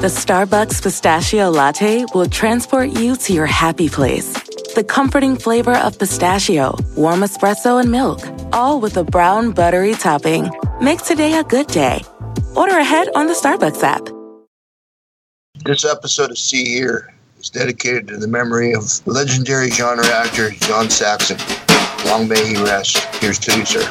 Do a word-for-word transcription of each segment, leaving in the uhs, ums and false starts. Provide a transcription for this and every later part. The Starbucks Pistachio Latte will transport you to your happy place. The comforting flavor of pistachio, warm espresso, and milk, all with a brown buttery topping. Make today a good day. Order ahead on the Starbucks app. This episode of See Here is dedicated to the memory of legendary genre actor John Saxon. Long may he rest. Here's to you, sir.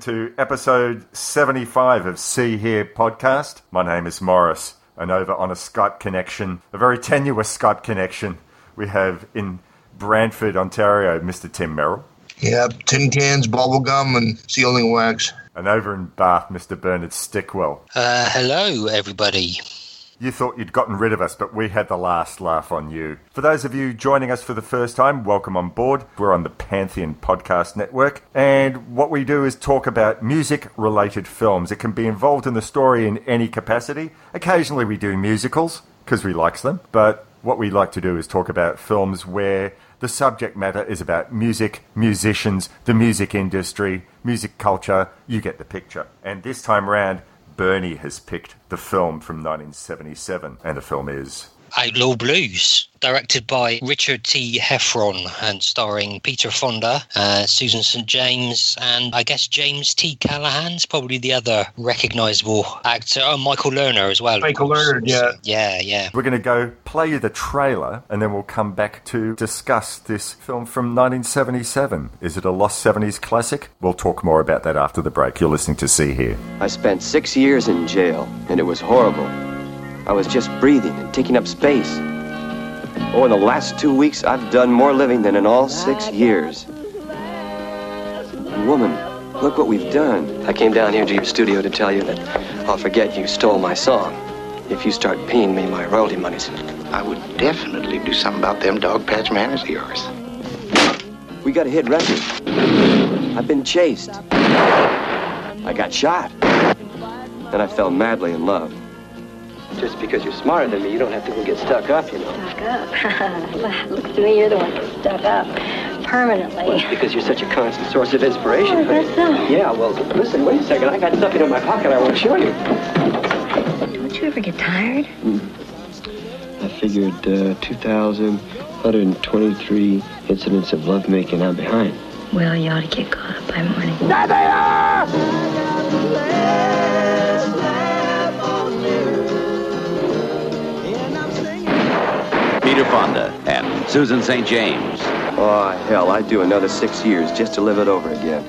To episode seventy-five of See Here podcast. My name is Morris, and over on a Skype connection, a very tenuous Skype connection, we have in Brantford, Ontario, Mister Tim Merrill. Yeah, tin cans, bubble gum, and sealing wax. And over in Bath, Mister Bernard Stickwell. Uh, hello, everybody. You thought you'd gotten rid of us, but we had the last laugh on you. For those of you joining us for the first time, welcome on board. We're on the Pantheon Podcast Network, and what we do is talk about music-related films. It can be involved in the story in any capacity. Occasionally we do musicals, because we like them, but what we like to do is talk about films where the subject matter is about music, musicians, the music industry, music culture. You get the picture. And this time round, Bernie has picked the film from nineteen seventy-seven, and the film is Outlaw Blues, directed by Richard T. Heffron and starring Peter Fonda, uh, Susan Saint James, and I guess James T. Callahan's probably the other recognisable actor. Oh, Michael Lerner as well. Michael Lerner, yeah. Yeah, yeah. We're going to go play you the trailer, and then we'll come back to discuss this film from nineteen seventy-seven. Is it a lost seventies classic? We'll talk more about that after the break. You're listening to See Here. I spent six years in jail, and it was horrible. I was just breathing and taking up space. Oh, in the last two weeks, I've done more living than in all six years. Woman, look what we've done. I came down here to your studio to tell you that I'll forget you stole my song if you start paying me my royalty monies. I would definitely do something about them dog patch manners of yours. We got a hit record. I've been chased. I got shot. And I fell madly in love. Just because you're smarter than me, you don't have to go get stuck up, you know. Stuck up? Looks to me you're the one that's stuck up permanently. Well, it's because you're such a constant source of inspiration. Oh, that's so. Yeah, well, listen, wait a second. I got something in my pocket I want to show you. Don't you ever get tired? Hmm. I figured uh, two thousand one hundred twenty-three incidents of lovemaking I'm behind. Well, you ought to get caught up by morning. There they are! Peter Fonda and Susan Saint James. Oh, hell, I'd do another six years just to live it over again.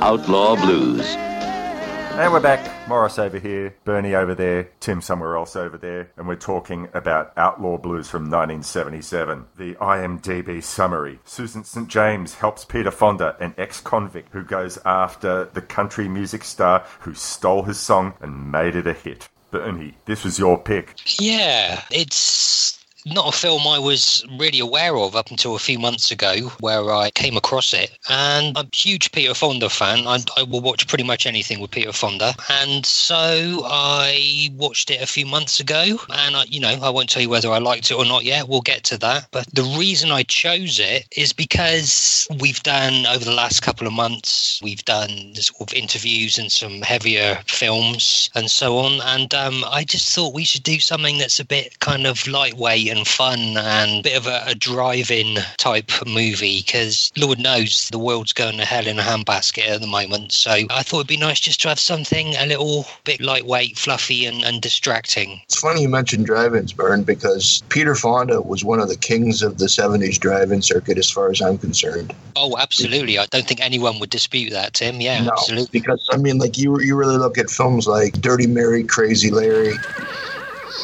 Outlaw Blues. And we're back. Morris over here, Bernie over there, Tim somewhere else over there, and we're talking about Outlaw Blues from nineteen seventy-seven. The I M D B summary. Susan Saint James helps Peter Fonda, an ex-convict who goes after the country music star who stole his song and made it a hit. Bernie, this was your pick. Yeah, it's not a film I was really aware of up until a few months ago where I came across it. And I'm a huge Peter Fonda fan. I, I will watch pretty much anything with Peter Fonda. And so I watched it a few months ago. And, I, you know, I won't tell you whether I liked it or not yet. We'll get to that. But the reason I chose it is because we've done, over the last couple of months, we've done sort of interviews and some heavier films and so on. And um, I just thought we should do something that's a bit kind of lightweight and fun and a bit of a, a drive-in type movie, because Lord knows the world's going to hell in a handbasket at the moment. So I thought it'd be nice just to have something a little bit lightweight, fluffy and, and distracting. It's funny you mentioned drive-ins, Bern, because Peter Fonda was one of the kings of the seventies drive-in circuit as far as I'm concerned. Oh, absolutely. I don't think anyone would dispute that, Tim. Yeah, no, absolutely. Because, I mean, like you, you really look at films like Dirty Mary, Crazy Larry...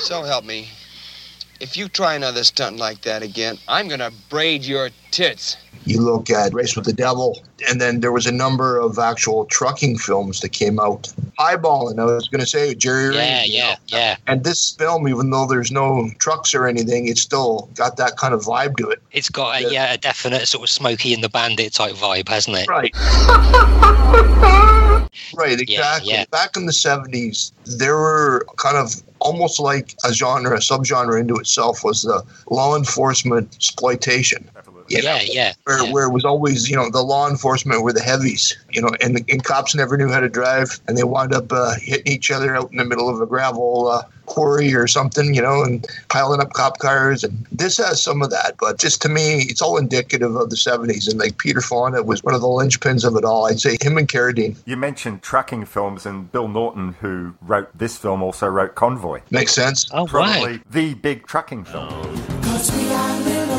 So help me. If you try another stunt like that again, I'm going to braid your tits. You look at Race with the Devil, and then there was a number of actual trucking films that came out. Highballing, I was going to say, Jerry Reed. Yeah, yeah, know. yeah. And this film, even though there's no trucks or anything, it's still got that kind of vibe to it. It's got, a, yeah. yeah, a definite sort of Smokey and the Bandit type vibe, hasn't it? Right. Right, exactly. Yeah, yeah. Back in the seventies, there were kind of almost like a genre, a subgenre into itself was the law enforcement exploitation. You know, yeah, yeah. Where, yeah. where it was always, you know, the law enforcement were the heavies, you know, and, and cops never knew how to drive, and they wound up uh, hitting each other out in the middle of a gravel uh, quarry or something, you know, and piling up cop cars. And this has some of that, but just to me, it's all indicative of the seventies. And like Peter Fonda was one of the linchpins of it all. I'd say him and Carradine. You mentioned trucking films, and Bill Norton, who wrote this film, also wrote Convoy. Makes sense. Oh, Probably right. the big trucking film. Cause we got little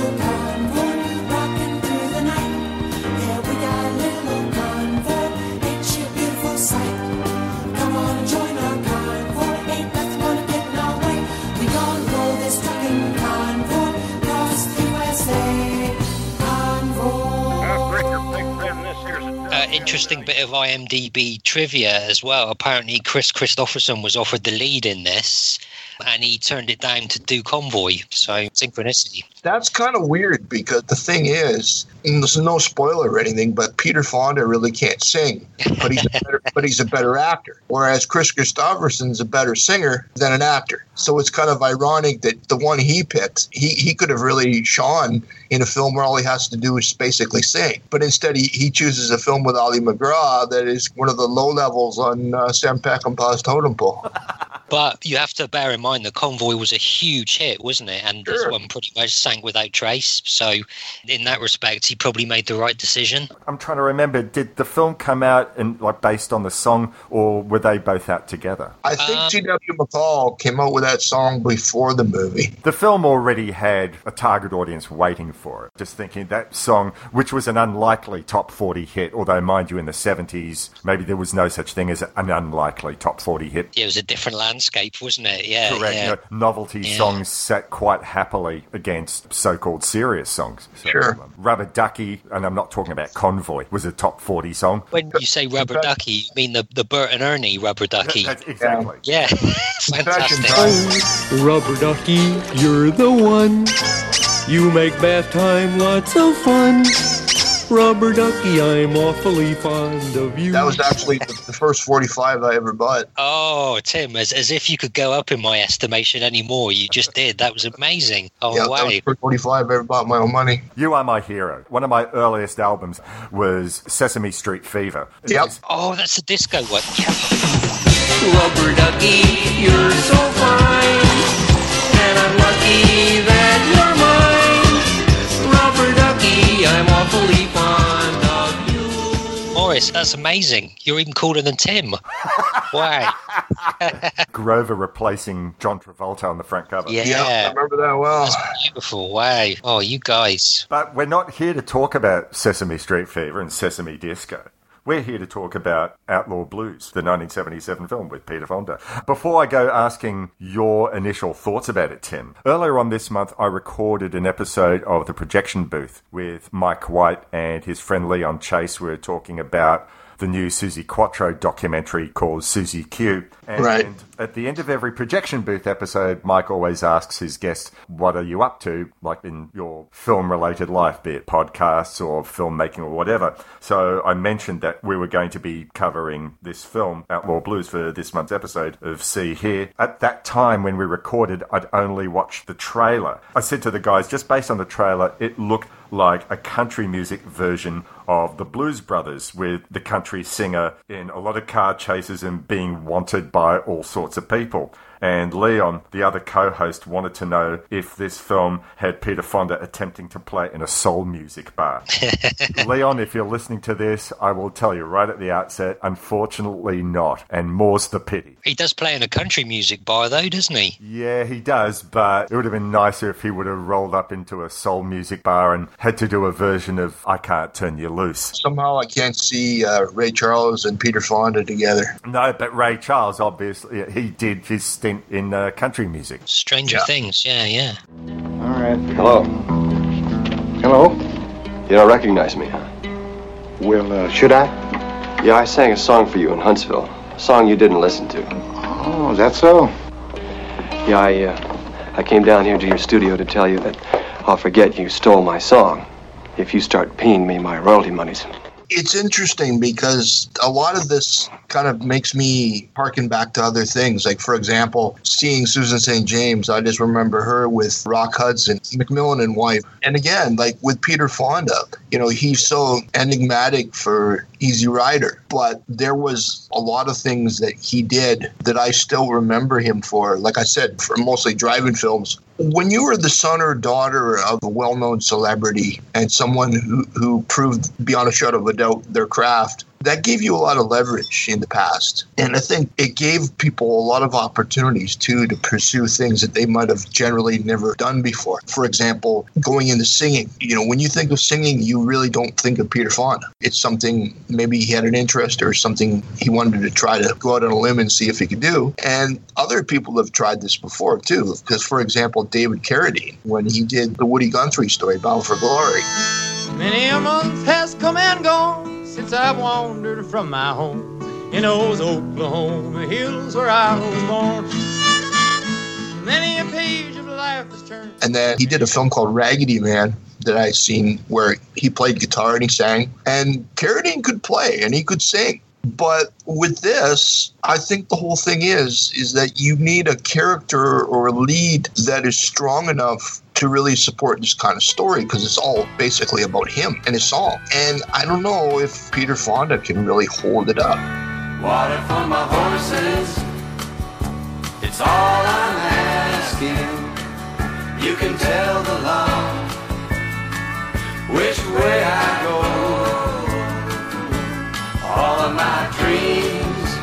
interesting bit of IMDb trivia as well. Apparently, Kris Kristofferson was offered the lead in this, and he turned it down to do Convoy. So, synchronicity. That's kind of weird, because the thing is, and there's no spoiler or anything, but Peter Fonda really can't sing, but he's a better, but he's a better actor, whereas Kris Kristofferson's a better singer than an actor. So it's kind of ironic that the one he picked, he, he could have really shone in a film where all he has to do is basically sing. But instead, he, he chooses a film with Ali McGraw that is one of the low levels on uh, Sam Peckinpah's totem pole. But you have to bear in mind the Convoy was a huge hit, wasn't it? And sure. this one pretty much sank without trace. So in that respect, he probably made the right decision. I'm trying to remember, did the film come out in, like, based on the song, or were they both out together? I think um, T W McCall came out with that song before the movie. The film already had a target audience waiting for it. Just thinking that song, which was an unlikely top forty hit, although mind you in the seventies, maybe there was no such thing as an unlikely top forty hit. Yeah, it was a different land. Landscape, wasn't it? Yeah, correct. Yeah. You know, novelty yeah. songs sat quite happily against so-called serious songs. So sure. um, Rubber Ducky, and I'm not talking about Convoy, was a top forty song. When you say Rubber fact, Ducky, you mean the the Bert and Ernie Rubber Ducky? That, that's exactly. Yeah, yeah. Fantastic. Oh, Rubber Ducky, you're the one. You make bath time lots of fun. Rubber Ducky, I'm awfully fond of you. That was actually the, the first forty-five I ever bought. Oh, Tim, as as if you could go up in my estimation anymore. You just did. That was amazing. Oh, yeah, wow. That was the first forty-five I ever bought my own money. You are my hero. One of my earliest albums was Sesame Street Fever. Yep. Oh, that's the disco one. Rubber Ducky, you're so fine, and I'm lucky that you're I'm awfully fond of you. Morris, that's amazing. You're even cooler than Tim. Wow. Grover replacing John Travolta on the front cover. Yeah, yeah, I remember that well. That's beautiful. Wow. Oh, you guys. But we're not here to talk about Sesame Street Fever and Sesame Disco. We're here to talk about Outlaw Blues, the nineteen seventy-seven film with Peter Fonda. Before I go asking your initial thoughts about it, Tim, earlier on this month, I recorded an episode of The Projection Booth with Mike White and his friend Leon Chase. We were talking about the new Suzi Quatro documentary called Suzi Q. And right. at the end of every Projection Booth episode, Mike always asks his guests, what are you up to, like in your film-related life, be it podcasts or filmmaking or whatever. So I mentioned that we were going to be covering this film, Outlaw Blues, for this month's episode of See Here. At that time when we recorded, I'd only watched the trailer. I said to the guys, just based on the trailer, it looked like a country music version of The Blues Brothers, with the country singer in a lot of car chases and being wanted by all sorts of people. And Leon, the other co-host, wanted to know if this film had Peter Fonda attempting to play in a soul music bar. Leon, if you're listening to this, I will tell you right at the outset, unfortunately not, and more's the pity. He does play in a country music bar, though, doesn't he? Yeah, he does, but it would have been nicer if he would have rolled up into a soul music bar and had to do a version of I Can't Turn You Loose. Somehow I can't see uh, Ray Charles and Peter Fonda together. No, but Ray Charles, obviously, he did his stint stint in uh, country music. Stranger yeah. Things, yeah, yeah. All right. Hello. Hello. You don't recognize me, huh? Well, uh, should I? Yeah, I sang a song for you in Huntsville. A song you didn't listen to. Oh, is that so? Yeah, I, uh, I came down here to your studio to tell you that I'll forget you stole my song if you start paying me my royalty monies. It's interesting because a lot of this kind of makes me harken back to other things. Like, for example, seeing Susan Saint James, I just remember her with Rock Hudson, McMillan and Wife. And again, like with Peter Fonda, you know, he's so enigmatic for Easy Rider. But there was a lot of things that he did that I still remember him for. Like I said, for mostly driving films. When you were the son or daughter of a well-known celebrity and someone who, who proved beyond a shadow of a doubt their craft, that gave you a lot of leverage in the past. And I think it gave people a lot of opportunities, too, to pursue things that they might have generally never done before. For example, going into singing. You know, when you think of singing, you really don't think of Peter Fonda. It's something maybe he had an interest or something he wanted to try to go out on a limb and see if he could do. And other people have tried this before, too. Because, for example, David Carradine, when he did the Woody Guthrie story, Bound for Glory. Many a month has come and gone since I've wandered from my home in those Oklahoma hills where I was born. Many a page of life has turned. And then he did a film called Raggedy Man that I've seen where he played guitar and he sang. And Carradine could play and he could sing. But with this, I think the whole thing is, is that you need a character or a lead that is strong enough to really support this kind of story because it's all basically about him and his song. And I don't know if Peter Fonda can really hold it up. Water for my horses, it's all I'm asking. You can tell the love which way I go. All of my dreams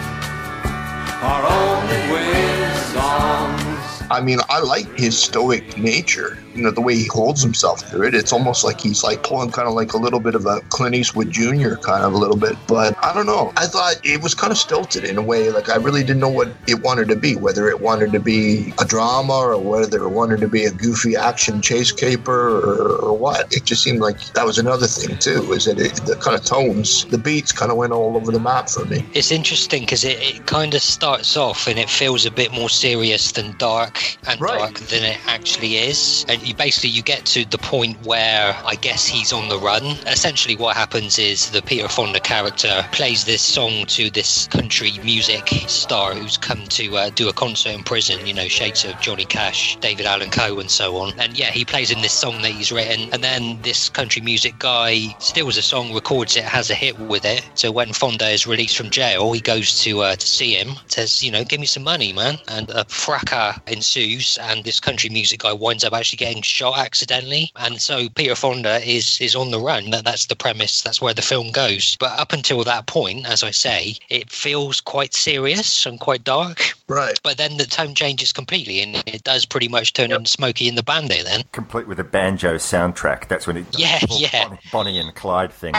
are only wind songs. I mean, I like his stoic nature, you know, the way he holds himself through it. It's almost like he's like pulling kind of like a little bit of a Clint Eastwood Junior kind of a little bit. But I don't know. I thought it was kind of stilted in a way. Like I really didn't know what it wanted to be, whether it wanted to be a drama or whether it wanted to be a goofy action chase caper or, or what. It just seemed like that was another thing, too, is that it, the kind of tones, the beats kind of went all over the map for me. It's interesting because it, it kind of starts off and it feels a bit more serious than dark and right. dark than it actually is. And you basically you get to the point where I guess he's on the run. Essentially what happens is the Peter Fonda character plays this song to this country music star who's come to uh, do a concert in prison, you know, shades of Johnny Cash, David Allan Coe and so on. And yeah, he plays him this song that he's written, and then this country music guy steals a song, records it, has a hit with it. So when Fonda is released from jail, he goes to uh, to see him, says, you know, give me some money, man. And a fracas ensues and this country music guy winds up actually getting getting shot accidentally, and so Peter Fonda is is on the run. That that's the premise, that's where the film goes. But up until that point, as I say, it feels quite serious and quite dark, right? But then the tone changes completely and it does pretty much turn yep. into Smokey and the Bandit, then complete with a banjo soundtrack. That's when it does yeah the yeah Bonnie, Bonnie and Clyde thing.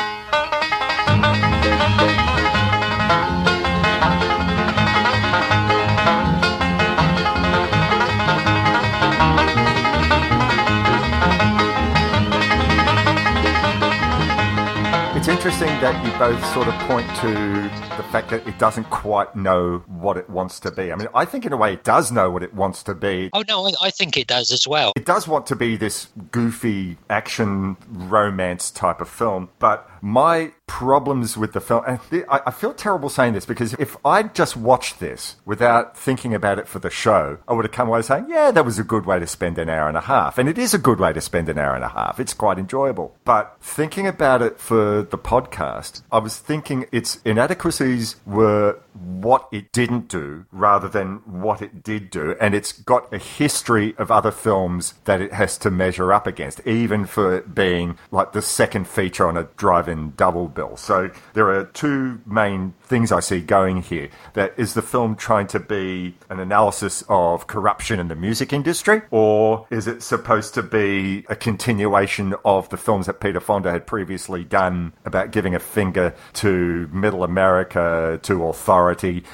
It's interesting that you both sort of point to the fact that it doesn't quite know what it wants to be. I mean, I think in a way it does know what it wants to be. Oh, no, I think it does as well. It does want to be this goofy action romance type of film, but my problems with the film, and I feel terrible saying this because if I'd just watched this without thinking about it for the show, I would have come away saying, yeah, that was a good way to spend an hour and a half. And it is a good way to spend an hour and a half. It's quite enjoyable. But thinking about it for the podcast, I was thinking its inadequacies were what it didn't do rather than what it did do. And it's got a history of other films that it has to measure up against, even for it being like the second feature on a drive-in double bill. So there are two main things I see going here. That is the film trying to be an analysis of corruption in the music industry, or is it supposed to be a continuation of the films that Peter Fonda had previously done about giving a finger to middle America, to authority?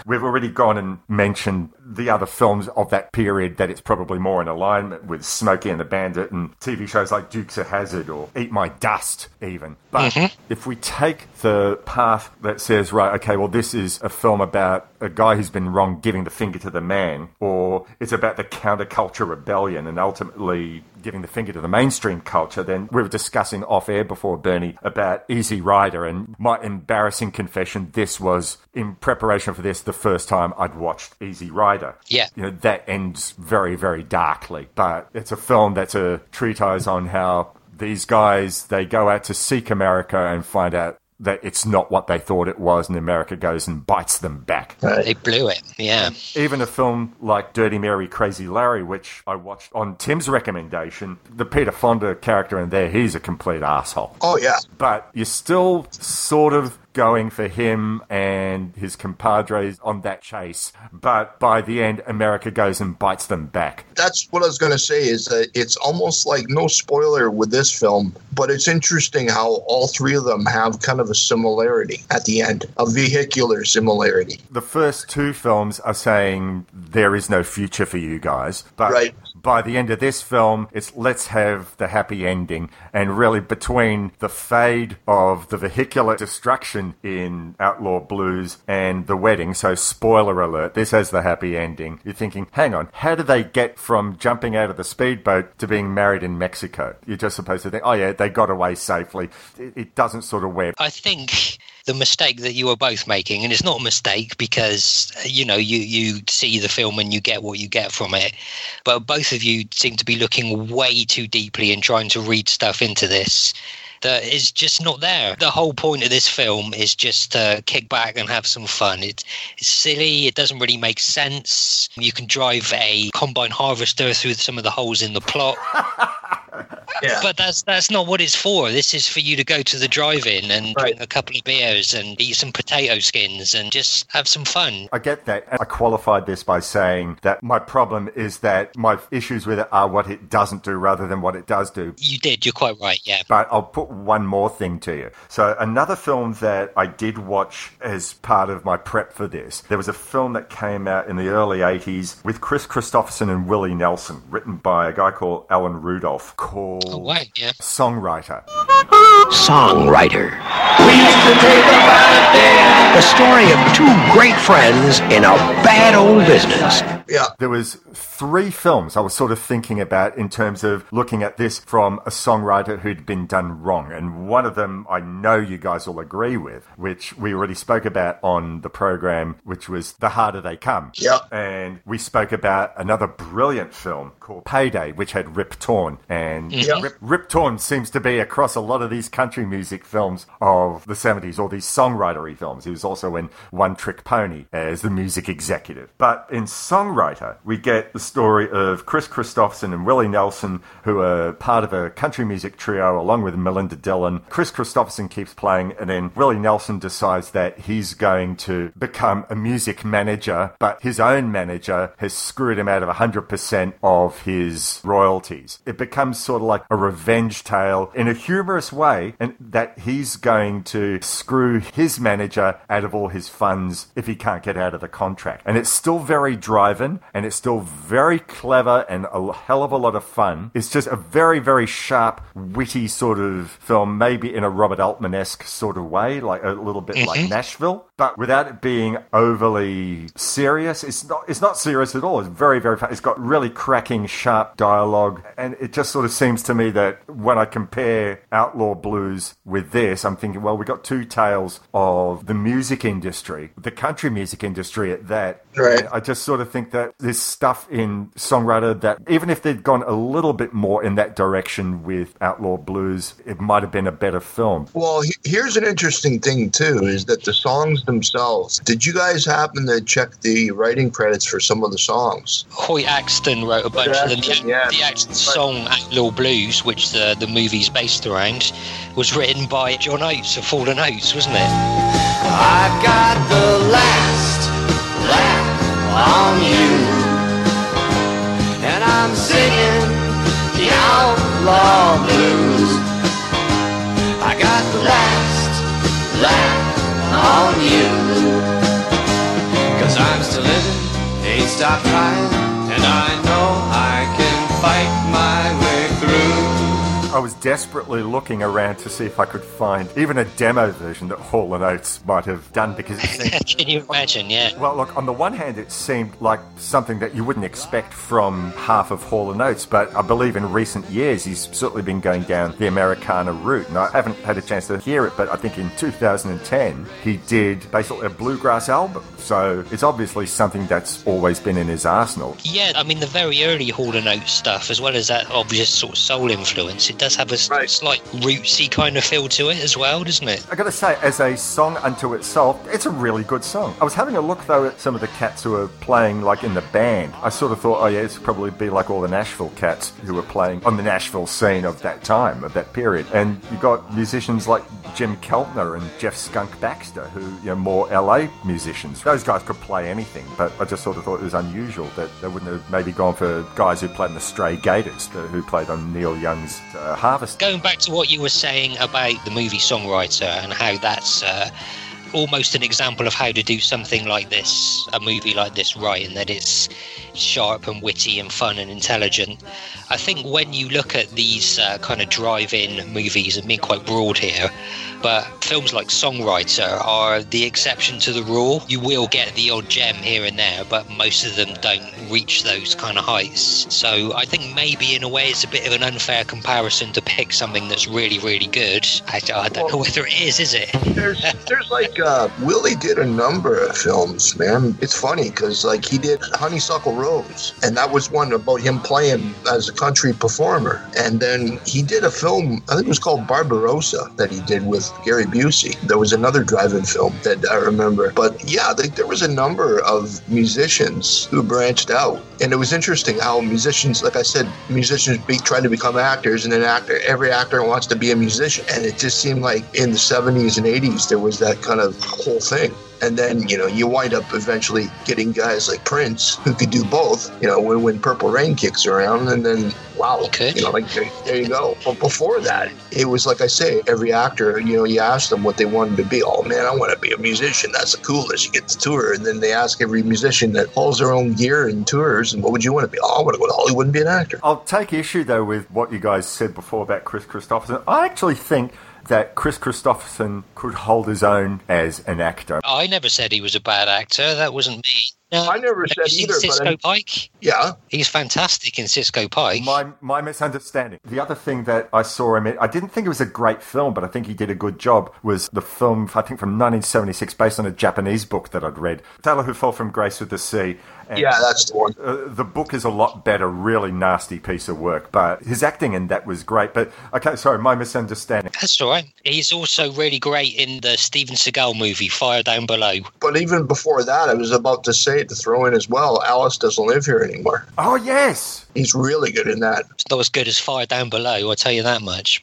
We've already gone and mentioned the other films of that period that it's probably more in alignment with, Smokey and the Bandit and T V shows like Dukes of Hazzard or Eat My Dust even. But mm-hmm. if we take the path that says, right, okay, well, this is a film about a guy who's been wrong giving the finger to the man, or it's about the counterculture rebellion and ultimately giving the finger to the mainstream culture, then we were discussing off-air before, Bernie, about Easy Rider, and my embarrassing confession, this was, in preparation for this, the first time I'd watched Easy Rider. Yeah. You know, that ends very, very darkly, but it's a film that's a treatise on how these guys, they go out to seek America and find out that it's not what they thought it was, and America goes and bites them back. They blew it, yeah. Even a film like Dirty Mary, Crazy Larry, which I watched on Tim's recommendation, the Peter Fonda character in there, he's a complete asshole. Oh, yeah. But you're still sort of going for him and his compadres on that chase, but by the end, America goes and bites them back. That's what I was going to say, is that it's almost like no spoiler with this film, but it's interesting how all three of them have kind of a similarity at the end, a vehicular similarity. The first two films are saying there is no future for you guys, but right. by the end of this film, it's let's have the happy ending, and really between the fade of the vehicular destruction in Outlaw Blues and The Wedding, so spoiler alert, this has the happy ending. You're thinking, hang on, how do they get from jumping out of the speedboat to being married in Mexico? You're just supposed to think, oh yeah, they got away safely. It, it doesn't sort of web. I think the mistake that you were both making, and it's not a mistake because, you know, you, you see the film and you get what you get from it, but both of you seem to be looking way too deeply and trying to read stuff into this that is just not there. The whole point of this film is just to kick back and have some fun. It's, it's silly. It doesn't really make sense. You can drive a combine harvester through some of the holes in the plot. Yeah. But that's that's not what it's for. This is for you to go to the drive-in and right. drink a couple of beers and eat some potato skins and just have some fun. I get that. I qualified this by saying that my problem is that my issues with it are what it doesn't do rather than what it does do. You did. You're quite right, yeah. But I'll put one more thing to you. So another film that I did watch as part of my prep for this, there was a film that came out in the early eighties with Kris Kristofferson and Willie Nelson, written by a guy called Alan Rudolph, called oh, wow, yeah. Songwriter. Songwriter. We used to take a bad day. The story of two great friends in a bad old business. Yeah. There was three films I was sort of thinking about in terms of looking at this from a songwriter who'd been done wrong. And one of them I know you guys will agree with, which we already spoke about on the program, which was The Harder They Come. Yeah. And we spoke about another brilliant film called Payday, which had Rip Torn. And mm-hmm. Rip, Rip Torn seems to be across a lot of these country music films of the seventies, or these songwritery films. He was also in One Trick Pony as the music executive. But in songwriting, we get the story of Kris Kristofferson and Willie Nelson, who are part of a country music trio along with Melinda Dillon. Kris Kristofferson keeps playing, and then Willie Nelson decides that he's going to become a music manager, but his own manager has screwed him out of one hundred percent of his royalties. It becomes sort of like a revenge tale in a humorous way, and that he's going to screw his manager out of all his funds if he can't get out of the contract. And it's still very driven, and it's still very clever and a hell of a lot of fun. It's just a very, very sharp, witty sort of film, maybe in a Robert Altman-esque sort of way, like a little bit mm-hmm. like Nashville, but without it being overly serious. It's not it's not serious at all. It's very, very fun. It's got really cracking, sharp dialogue, and it just sort of seems to me that when I compare Outlaw Blues with this, I'm thinking, well, we got two tales of the music industry, the country music industry at that. Right. I just sort of think that there's stuff in Songwriter that, even if they'd gone a little bit more in that direction with Outlaw Blues, it might have been a better film. Well, here's an interesting thing, too, is that the songs themselves, did you guys happen to check the writing credits for some of the songs? Hoyt Axton wrote a bunch yeah, of them. The, yeah. the Axton song, Outlaw Blues, which the, the movie's based around, was written by John Oates of Fallen Oates, wasn't it? I've got the last laugh on you, and I'm singing the outlaw blues. I got the last laugh on you, 'cause I'm still living a me stop trying, and I know I can fight my way through. I was desperately looking around to see if I could find even a demo version that Hall and Oates might have done, because it seemed... Can you imagine, yeah. Well, look, on the one hand, it seemed like something that you wouldn't expect from half of Hall and Oates, but I believe in recent years he's certainly been going down the Americana route, and I haven't had a chance to hear it, but I think in two thousand ten he did basically a bluegrass album, so it's obviously something that's always been in his arsenal. Yeah, I mean, the very early Hall and Oates stuff, as well as that obvious sort of soul influence, it does have a right. slight rootsy kind of feel to it as well, doesn't it? I gotta say, as a song unto itself, it's a really good song. I was having a look though at some of the cats who were playing like in the band. I sort of thought, oh yeah, it's probably be like all the Nashville cats who were playing on the Nashville scene of that time, of that period. And you got musicians like Jim Keltner and Jeff Skunk Baxter, who, you know, more L A musicians. Those guys could play anything, but I just sort of thought it was unusual that they wouldn't have maybe gone for guys who played in the Stray Gators, who played on Neil Young's uh, Harvest. Going back to what you were saying about the movie Songwriter and how that's... Uh almost an example of how to do something like this, a movie like this, right, and that it's sharp and witty and fun and intelligent. I think when you look at these uh, kind of drive-in movies, and being quite broad here, but films like Songwriter are the exception to the rule. You will get the odd gem here and there, but most of them don't reach those kind of heights. So I think maybe in a way it's a bit of an unfair comparison to pick something that's really, really good. I, I don't well, know whether it is, is it? There's, there's like Uh, Willie did a number of films, man. It's funny because, like, he did Honeysuckle Rose, and that was one about him playing as a country performer. And then he did a film, I think it was called Barbarossa, that he did with Gary Busey. There was another drive-in film that I remember. But yeah, like, there was a number of musicians who branched out, and it was interesting how musicians, like I said, musicians be, try to become actors, and then actor, every actor wants to be a musician. And it just seemed like in the seventies and eighties there was that kind of of whole thing. And then, you know, you wind up eventually getting guys like Prince who could do both, you know, when, when Purple Rain kicks around, and then, wow, you know, like, there you go. But before that, it was like I say, every actor, you know, you ask them what they wanted to be. Oh, man, I want to be a musician. That's the coolest. You get to tour. And then they ask every musician that hauls their own gear and tours, and what would you want to be? Oh, I want to go to Hollywood and be an actor. I'll take issue, though, with what you guys said before about Kris Kristofferson. I actually think that Kris Kristofferson could hold his own as an actor. I never said he was a bad actor. That wasn't me. No, I never said either. Cisco but Pike? Yeah. He's fantastic in Cisco Pike. My my misunderstanding. The other thing that I saw him in, I didn't think it was a great film, but I think he did a good job, was the film, I think, from nineteen seventy-six, based on a Japanese book that I'd read, Sailor Who Fell from Grace with the Sea. And yeah, that's the one. Uh, the book is a lot better, really nasty piece of work, but his acting in that was great. But, okay, sorry, my misunderstanding. That's all right. He's also really great in the Steven Seagal movie, Fire Down Below. But even before that, I was about to say, to throw in as well, Alice Doesn't Live Here Anymore. Oh, yes. He's really good in that. It's not as good as Fire Down Below, I'll tell you that much.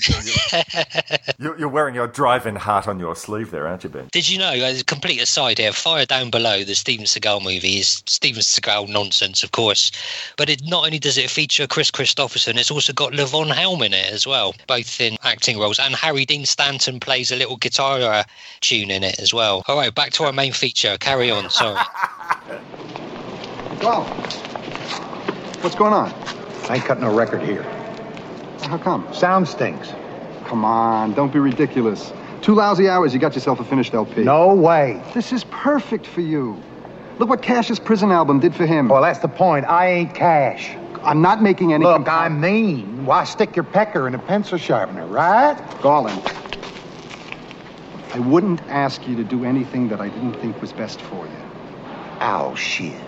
You're wearing your drive-in heart on your sleeve there, aren't you, Ben? Did you know, as a complete aside here, Fire Down Below, the Steven Seagal movie, is Steven Seagal nonsense, of course. But it not only does it feature Kris Kristofferson, it's also got LaVon Helm in it as well, both in acting roles. And Harry Dean Stanton plays a little guitar tune in it as well. All right, back to our main feature. Carry on, sorry. Well, what's going on? I ain't cutting a record here. How come? Sound stinks. Come on, don't be ridiculous. Two lousy hours, you got yourself a finished L P. No way. This is perfect for you. Look what Cash's prison album did for him. Well, that's the point. I ain't Cash. I'm not making any... Look, comp- I mean, why stick your pecker in a pencil sharpener, right? Garland, I wouldn't ask you to do anything that I didn't think was best for you. Ow, shit.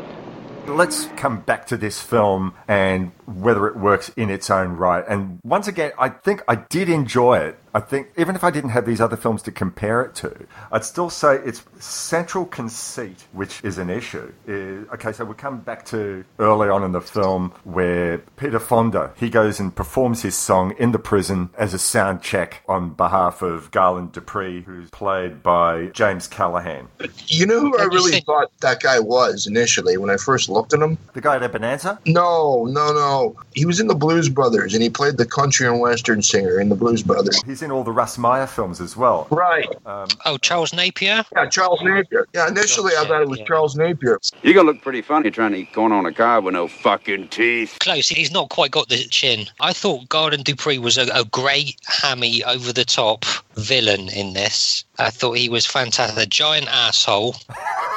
Let's come back to this film and whether it works in its own right. And once again, I think I did enjoy it. I think even if I didn't have these other films to compare it to, I'd still say its central conceit, which is an issue, is, okay, so we come back to early on in the film where Peter Fonda, he goes and performs his song in the prison as a sound check on behalf of Garland Dupree, who's played by James Callahan. You know who I really thought that guy was initially when I first looked at him. The guy at Bonanza? No, no, no. He was in The Blues Brothers, and he played the country and western singer in The Blues Brothers. He's in all the Russ Meyer films as well. Right. Um, oh, Charles Napier? Yeah, Charles Napier. Yeah, initially I thought it was Charles Napier. You're going to look pretty funny trying to go on a car with no fucking teeth. Close. He's not quite got the chin. I thought Garland Dupree was a, a great, hammy, over-the-top villain in this. I thought he was fantastic. A giant asshole.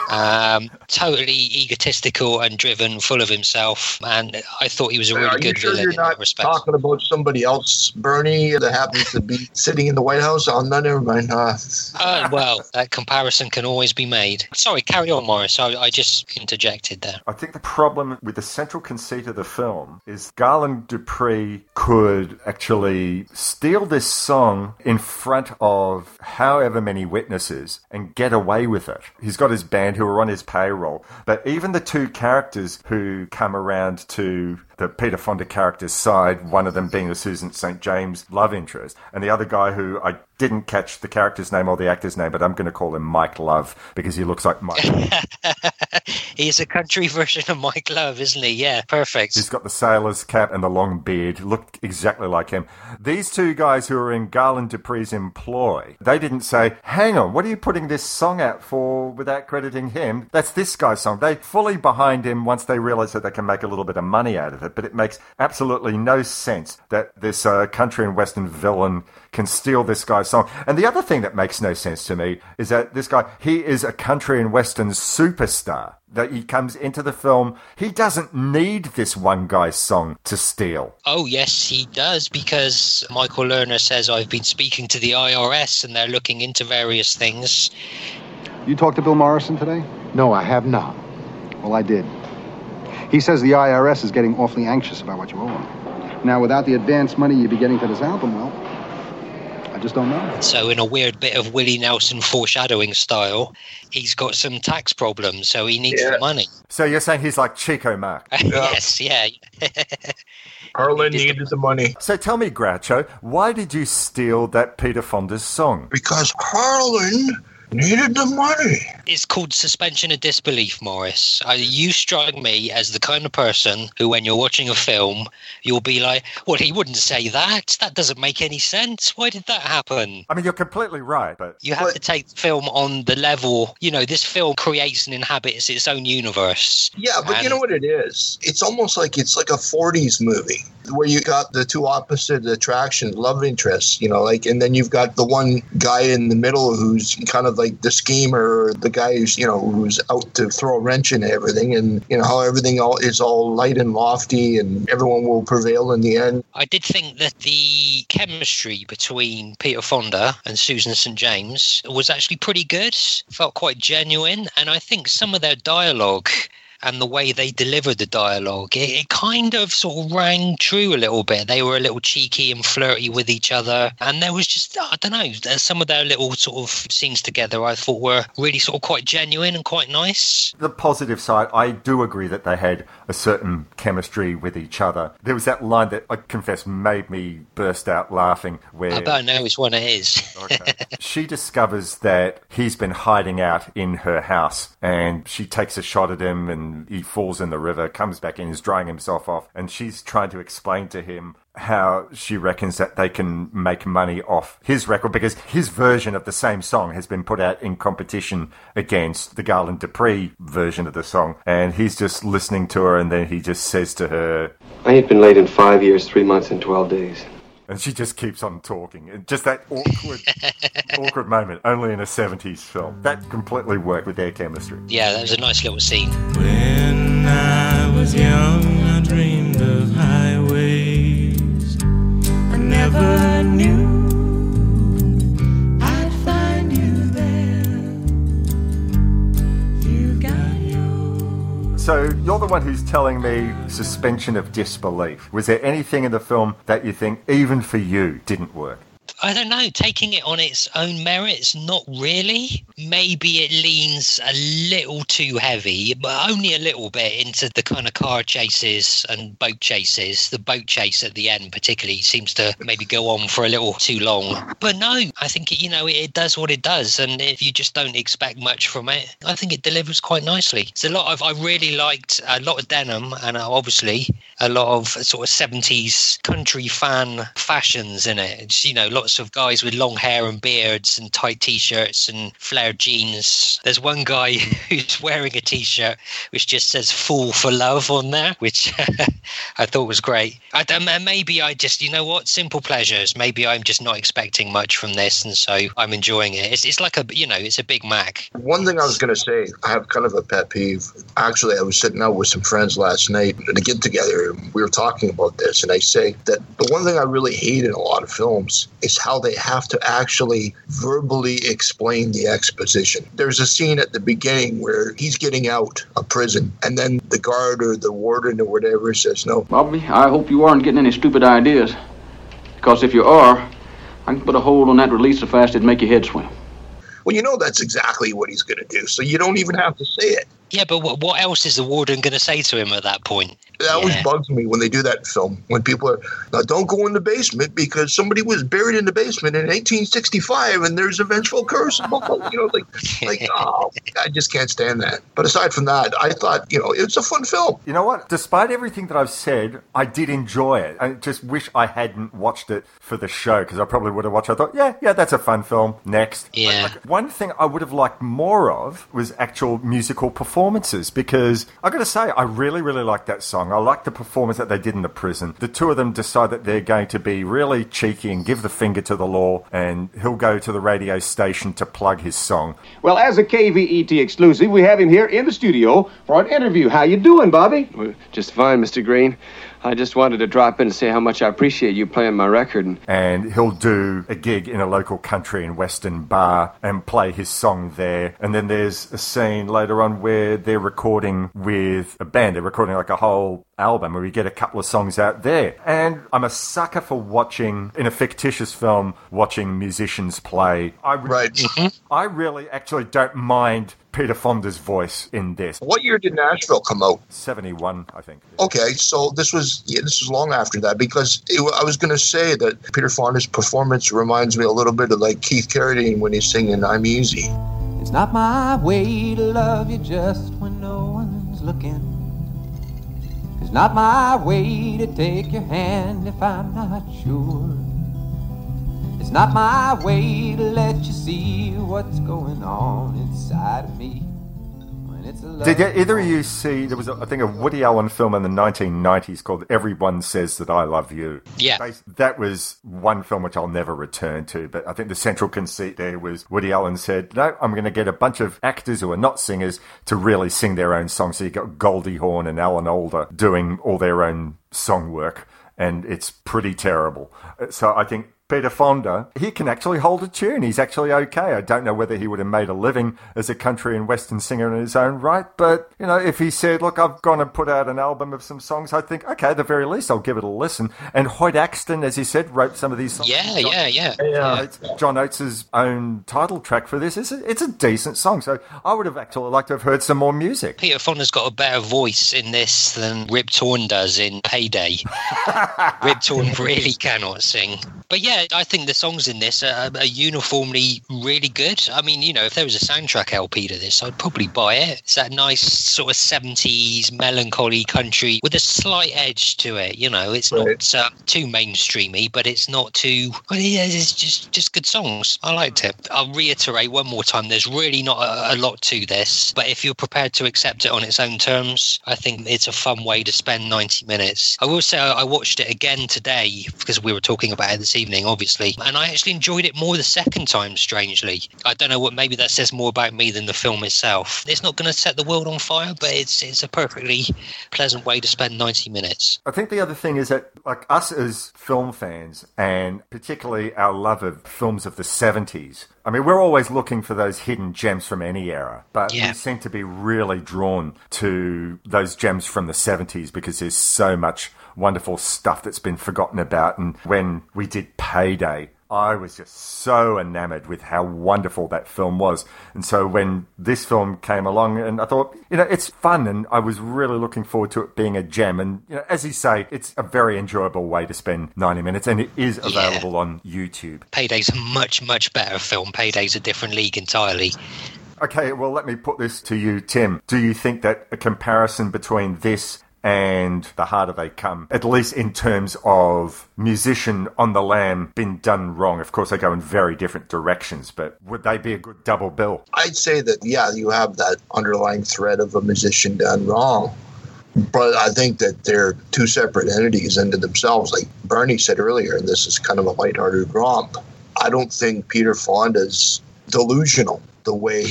Um, totally egotistical and driven, full of himself, and I thought he was a really Are good you sure villain. You're in not that respect. Talking about somebody else, Bernie, that happens to be sitting in the White House. Oh no, never mind. Uh. Uh, well, that comparison can always be made. Sorry, carry on, Morris. I, I just interjected there. I think the problem with the central conceit of the film is Garland Dupree could actually steal this song in front of however many witnesses and get away with it. He's got his band who are on his payroll. But even the two characters who come around to the Peter Fonda character's side, one of them being the Susan Saint James love interest, and the other guy who I didn't catch the character's name or the actor's name, but I'm going to call him Mike Love because he looks like Mike. He's a country version of Mike Love, isn't he? Yeah, perfect. He's got the sailor's cap and the long beard. Looked exactly like him. These two guys who are in Garland Dupree's employ, they didn't say, hang on, what are you putting this song out for without crediting him? That's this guy's song. They're fully behind him once they realise that they can make a little bit of money out of it, but it makes absolutely no sense that this uh, country and western villain can steal this guy's song. And the other thing that makes no sense to me is that this guy, he is a country and western superstar. That he comes into the film, he doesn't need this one guy's song to steal. Oh, yes, he does, because Michael Lerner says, I've been speaking to the I R S and they're looking into various things. You talked to Bill Morrison today? No, I have not. Well, I did. He says the I R S is getting awfully anxious about what you owe him. Now, without the advance money you'd be getting for this album, well, I just don't know. So in a weird bit of Willie Nelson foreshadowing style, he's got some tax problems, so he needs yeah. the money. So you're saying he's like Chico Mark? Yeah. Yes, yeah. Harlan needed the-, the money. So tell me, Groucho, why did you steal that Peter Fonda's song? Because Harlan needed the money. It's called suspension of disbelief, Morris. Uh, you strike me as the kind of person who, when you're watching a film, you'll be like, well, he wouldn't say that. That doesn't make any sense. Why did that happen? I mean, you're completely right, but... You have but, to take the film on the level... You know, this film creates and inhabits its own universe. Yeah, but and, you know what it is? It's almost like it's like a forties movie where you got the two opposite attractions, love interests, you know, like, and then you've got the one guy in the middle who's kind of like like the schemer, the guy who's, you know, who's out to throw a wrench into everything, and you know how everything all is all light and lofty and everyone will prevail in the end. I did think that the chemistry between Peter Fonda and Susan Saint James was actually pretty good. Felt quite genuine, and I think some of their dialogue and the way they delivered the dialogue, it, it kind of sort of rang true a little bit. They were a little cheeky and flirty with each other. And there was just, I don't know, some of their little sort of scenes together I thought were really sort of quite genuine and quite nice. The positive side, I do agree that they had a certain chemistry with each other. There was that line that I confess made me burst out laughing where... I don't know which one it is. Okay. She discovers that he's been hiding out in her house and she takes a shot at him and he falls in the river, comes back in, is drying himself off, and she's trying to explain to him how she reckons that they can make money off his record because his version of the same song has been put out in competition against the Garland Dupree version of the song, and he's just listening to her, and then he just says to her, I ain't been late in five years, three months, and twelve days. And she just keeps on talking. Just that awkward awkward moment, only in a seventies film. That completely worked with their chemistry. Yeah, that was a nice little scene. When I was young, I dreamed of highways. I never knew I'd find you there. You got yours. So you're the one who's telling me suspension of disbelief. Was there anything in the film that you think, even for you, didn't work? I don't know, taking it on its own merits, not really. Maybe it leans a little too heavy, but only a little bit, into the kind of car chases and boat chases. The boat chase at the end particularly seems to maybe go on for a little too long. But no, I think, it, you know, it, it does what it does. And if you just don't expect much from it, I think it delivers quite nicely. It's a lot of, I really liked a lot of Denim, and obviously a lot of sort of seventies country fan fashions in it. It's, you know, lots of guys with long hair and beards and tight t-shirts and flared jeans. There's one guy who's wearing a t-shirt which just says "Fool for Love" on there, which I thought was great. I don't, maybe I just, you know what, simple pleasures. Maybe I'm just not expecting much from this, and so I'm enjoying it. It's, it's like a, you know, it's a Big Mac. One thing I was going to say, I have kind of a pet peeve. Actually, I was sitting out with some friends last night at a get together, and we were talking about this, and I say that the one thing I really hate in a lot of films is how they have to actually verbally explain the exposition. There's a scene at the beginning where he's getting out of prison, and then the guard or the warden or whatever says, "No, Bobby, I hope you aren't getting any stupid ideas, because if you are, I can put a hold on that release so fast it'd make your head swim." Well, you know that's exactly what he's going to do, so you don't even have to say it. Yeah, but what, what else is the warden going to say to him at that point? That yeah. always bugs me when they do that in film, when people are, now don't go in the basement because somebody was buried in the basement in eighteen sixty-five and there's a vengeful curse. You know, like, like oh, I just can't stand that. But aside from that, I thought, you know, it's a fun film. You know what? Despite everything that I've said, I did enjoy it. I just wish I hadn't watched it for the show, because I probably would have watched it. I thought, yeah, yeah, that's a fun film. Next. Yeah. Like, like, one thing I would have liked more of was actual musical performances, because I got to say, I really, really liked that song. I like the performance that they did in the prison. The two of them decide that they're going to be really cheeky and give the finger to the law, and he'll go to the radio station to plug his song. Well, as a K V E T exclusive, we have him here in the studio for an interview. How you doing, Bobby? Just fine, Mister Green. I just wanted to drop in and say how much I appreciate you playing my record. And he'll do a gig in a local country and western bar and play his song there. And then there's a scene later on where they're recording with a band. They're recording like a whole album where we get a couple of songs out there. And I'm a sucker for watching, in a fictitious film, watching musicians play. I re- right. Mm-hmm. I really actually don't mind Peter Fonda's voice in this. What year did Nashville come out? seventy-one, I think. Okay, so this was yeah, this was long after that, because it, I was going to say that Peter Fonda's performance reminds me a little bit of like Keith Carradine when he's singing "I'm Easy." It's not my way to love you just when no one's looking. It's not my way to take your hand if I'm not sure. It's not my way to let you see what's going on inside of me. Did either of you see, there was, a, I think, a Woody Allen film in the nineteen nineties called Everyone Says That I Love You. Yeah. That was one film which I'll never return to, but I think the central conceit there was Woody Allen said, no, I'm going to get a bunch of actors who are not singers to really sing their own songs. So you got Goldie Hawn and Alan Alda doing all their own song work, and it's pretty terrible. So I think Peter Fonda, he can actually hold a tune. He's actually okay. I don't know whether he would have made a living as a country and western singer in his own right, but, you know, if he said, look, I've gone and put out an album of some songs, I think, okay, at the very least, I'll give it a listen. And Hoyt Axton, as he said, wrote some of these songs. Yeah, John, yeah, yeah. yeah. Uh, John Oates' own title track for this. It's a, it's a decent song, so I would have actually liked to have heard some more music. Peter Fonda's got a better voice in this than Rip Torn does in Payday. Rip Torn really cannot sing. But yeah, I think the songs in this are, are uniformly really good. I mean, you know, if there was a soundtrack L P to this, I'd probably buy it. It's that nice sort of seventies melancholy country with a slight edge to it. You know, it's right. not uh, too mainstreamy, but it's not too... Well, yeah, it's just, just good songs. I liked it. I'll reiterate one more time, there's really not a, a lot to this, but if you're prepared to accept it on its own terms, I think it's a fun way to spend ninety minutes. I will say I watched it again today because we were talking about it this evening, obviously, and I actually enjoyed it more the second time, strangely. I don't know what, maybe that says more about me than the film itself. It's not going to set the world on fire, but it's it's a perfectly pleasant way to spend ninety minutes. I think the other thing is that, like, us as film fans, and particularly our love of films of the seventies, I mean, we're always looking for those hidden gems from any era, but yeah. we seem to be really drawn to those gems from the seventies because there's so much wonderful stuff that's been forgotten about. And when we did Payday, I was just so enamored with how wonderful that film was. And so when this film came along, and I thought, you know, it's fun, and I was really looking forward to it being a gem. And, you know, as you say, it's a very enjoyable way to spend ninety minutes, and it is available yeah. on YouTube. Payday's a much, much better film. Payday's a different league entirely. Okay, well, let me put this to you, Tim. Do you think that a comparison between this and The Harder They Come, at least in terms of musician on the lam, been done wrong? Of course, they go in very different directions, but would they be a good double bill? I'd say that, yeah, you have that underlying thread of a musician done wrong. But I think that they're two separate entities into themselves. Like Bernie said earlier, and this is kind of a lighthearted romp, I don't think Peter Fonda's delusional the way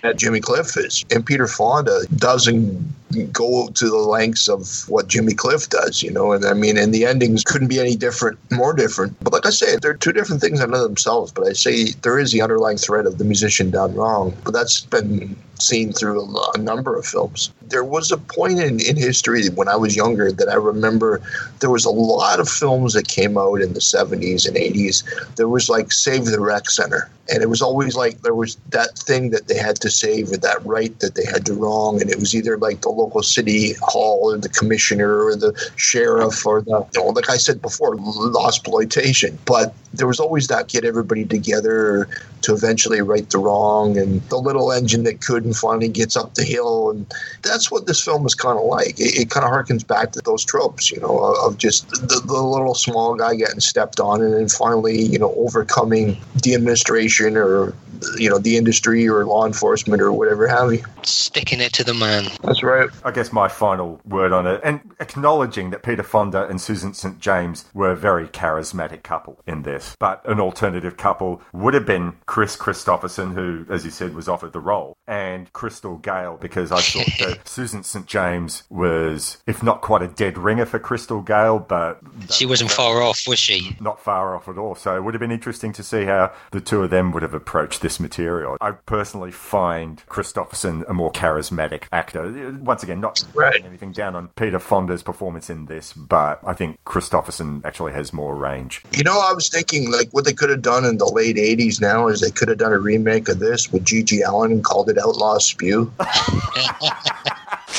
that Jimmy Cliff is. And Peter Fonda doesn't go to the lengths of what Jimmy Cliff does, you know. And I mean, and the endings couldn't be any different, more different. But like I say, they're two different things unto themselves. But I say there is the underlying thread of the musician done wrong. But that's been seen through a, a number of films. There was a point in, in history when I was younger that I remember there was a lot of films that came out in the seventies and eighties. There was like Save the Rec Center. And it was always like there was that thing that they had to save or that right that they had to wrong. And it was either like the local city hall or the commissioner or the sheriff or the, you know, like I said before, Lostploitation. But there was always that get everybody together to eventually right the wrong, and the little engine that could and finally gets up the hill. And that's what this film is kind of like. It, it kind of harkens back to those tropes, you know, of just the, the little small guy getting stepped on and then finally, you know, overcoming the administration or, you know, the industry or law enforcement or whatever have you. Sticking it to the man. That's right. I guess my final word on it, and acknowledging that Peter Fonda and Susan Saint James were a very charismatic couple in this, but an alternative couple would have been Kris Kristofferson, who, as you said, was offered the role, and Crystal Gale, because I thought that Susan Saint James was, if not quite a dead ringer for Crystal Gale, but she wasn't was far off, was she? Not far off at all. So it would have been interesting to see how the two of them would have approached this material. I personally find Kristofferson a more charismatic actor. Once again, not right. anything down on Peter Fonda's performance in this, but I think Kristofferson actually has more range. You know, I was thinking, like, what they could have done in the late eighties now is they could have done a remake of this with Gigi Allen and called it Outlaw Spew. Got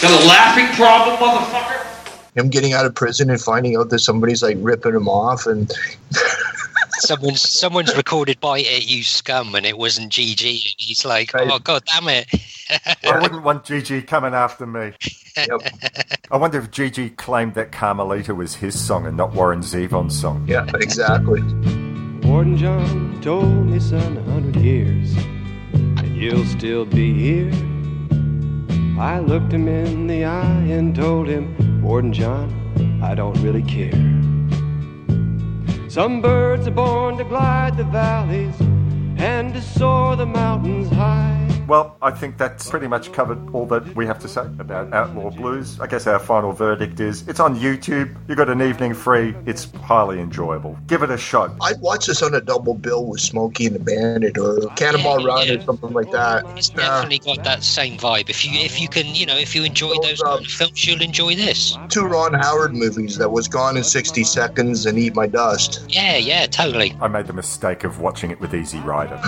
a laughing problem, motherfucker? Him getting out of prison and finding out that somebody's, like, ripping him off and... Someone's someone's recorded by it, you scum, and it wasn't Gigi. He's like, oh, God damn it. I wouldn't want Gigi coming after me. Yep. I wonder if Gigi claimed that Carmelita was his song and not Warren Zevon's song. Yeah, exactly. Warden John told me, son, a hundred years, and you'll still be here. I looked him in the eye and told him, Warden John, I don't really care. Some birds are born to glide the valleys and to soar the mountains high. Well, I think that's pretty much covered all that we have to say about Outlaw Blues. I guess our final verdict is it's on YouTube. You got an evening free. It's highly enjoyable. Give it a shot. I'd watch this on a double bill with Smokey and the Bandit or Cannonball yeah, Run yeah. or something like that. It's nah. definitely got that same vibe. If you if you can, you know, if you enjoy those uh, kind of films, you'll enjoy this. Two Ron Howard movies that was Gone in sixty seconds and Eat My Dust. Yeah, yeah, totally. I made the mistake of watching it with Easy Rider.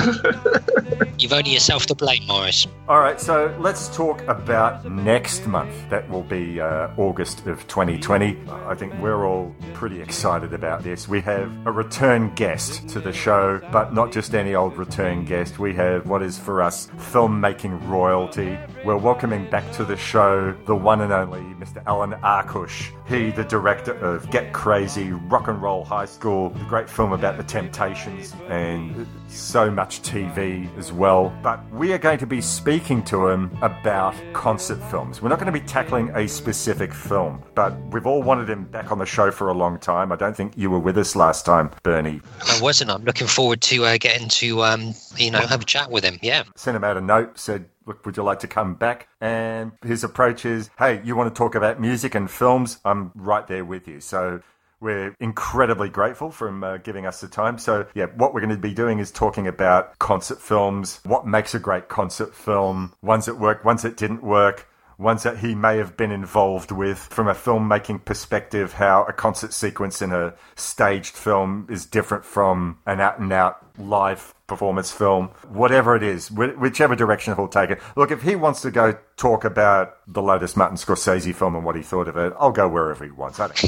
You've only yourself to blame, Morris. All right, so let's talk about next month. That will be uh, August of twenty twenty. I think we're all pretty excited about this. We have a return guest to the show, but not just any old return guest. We have what is for us filmmaking royalty. We're welcoming back to the show the one and only Mister Alan Arkush. He, the director of Get Crazy, Rock and Roll High School, the great film about the Temptations, and so much T V as well. But we are going to be speaking to him about concert films. We're not going to be tackling a specific film, but we've all wanted him back on the show for a long time. I don't think you were with us last time, Bernie. I wasn't. I'm looking forward to uh, getting to, um, you know, have a chat with him. Yeah. Sent him out a note, said, look, would you like to come back? And his approach is, hey, you want to talk about music and films? I'm right there with you. So we're incredibly grateful for him uh, giving us the time. So, yeah, what we're going to be doing is talking about concert films, what makes a great concert film, ones that work, ones that didn't work, ones that he may have been involved with from a filmmaking perspective, how a concert sequence in a staged film is different from an out-and-out live performance film, whatever it is, whichever direction he'll take it. Look, if he wants to go talk about the latest Martin Scorsese film and what he thought of it, I'll go wherever he wants. I don't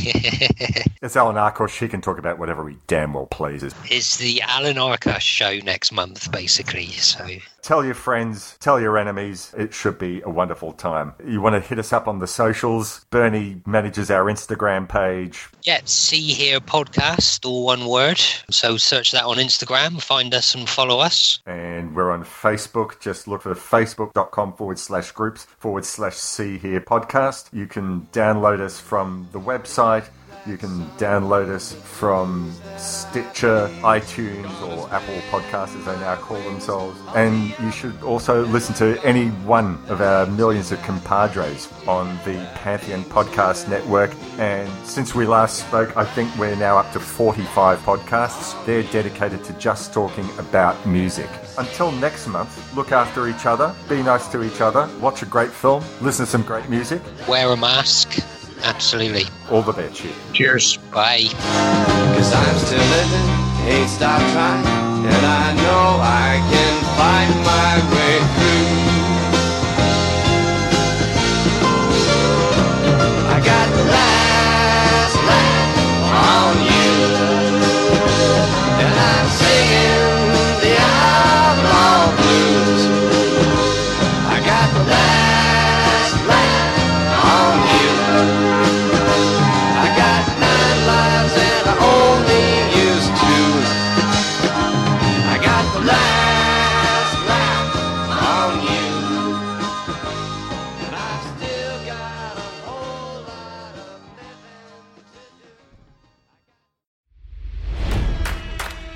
It's Alan Arkush. He can talk about whatever he damn well pleases. It's the Alan Arkush show next month, basically. So tell your friends, tell your enemies. It should be a wonderful time. You want to hit us up on the socials. Bernie manages our Instagram page. Yeah, See Here Podcast, all one word. So search that on Instagram, find us and follow us. And we're on Facebook. Just look for facebook.com forward slash groups forward slash See Here Podcast. You can download us from the website. You can download us from Stitcher, iTunes, or Apple Podcasts, as they now call themselves. And you should also listen to any one of our millions of compadres on the Pantheon Podcast Network. And since we last spoke, I think we're now up to forty-five podcasts. They're dedicated to just talking about music. Until next month, look after each other, be nice to each other, watch a great film, listen to some great music. Wear a mask. Absolutely. All the best. Cheers. Bye. Because I'm still living, ain't stopped trying, and I know I can find my way through. I got the last laugh on you, and I'm singing the Outlaw Blues. I got the last laugh on you.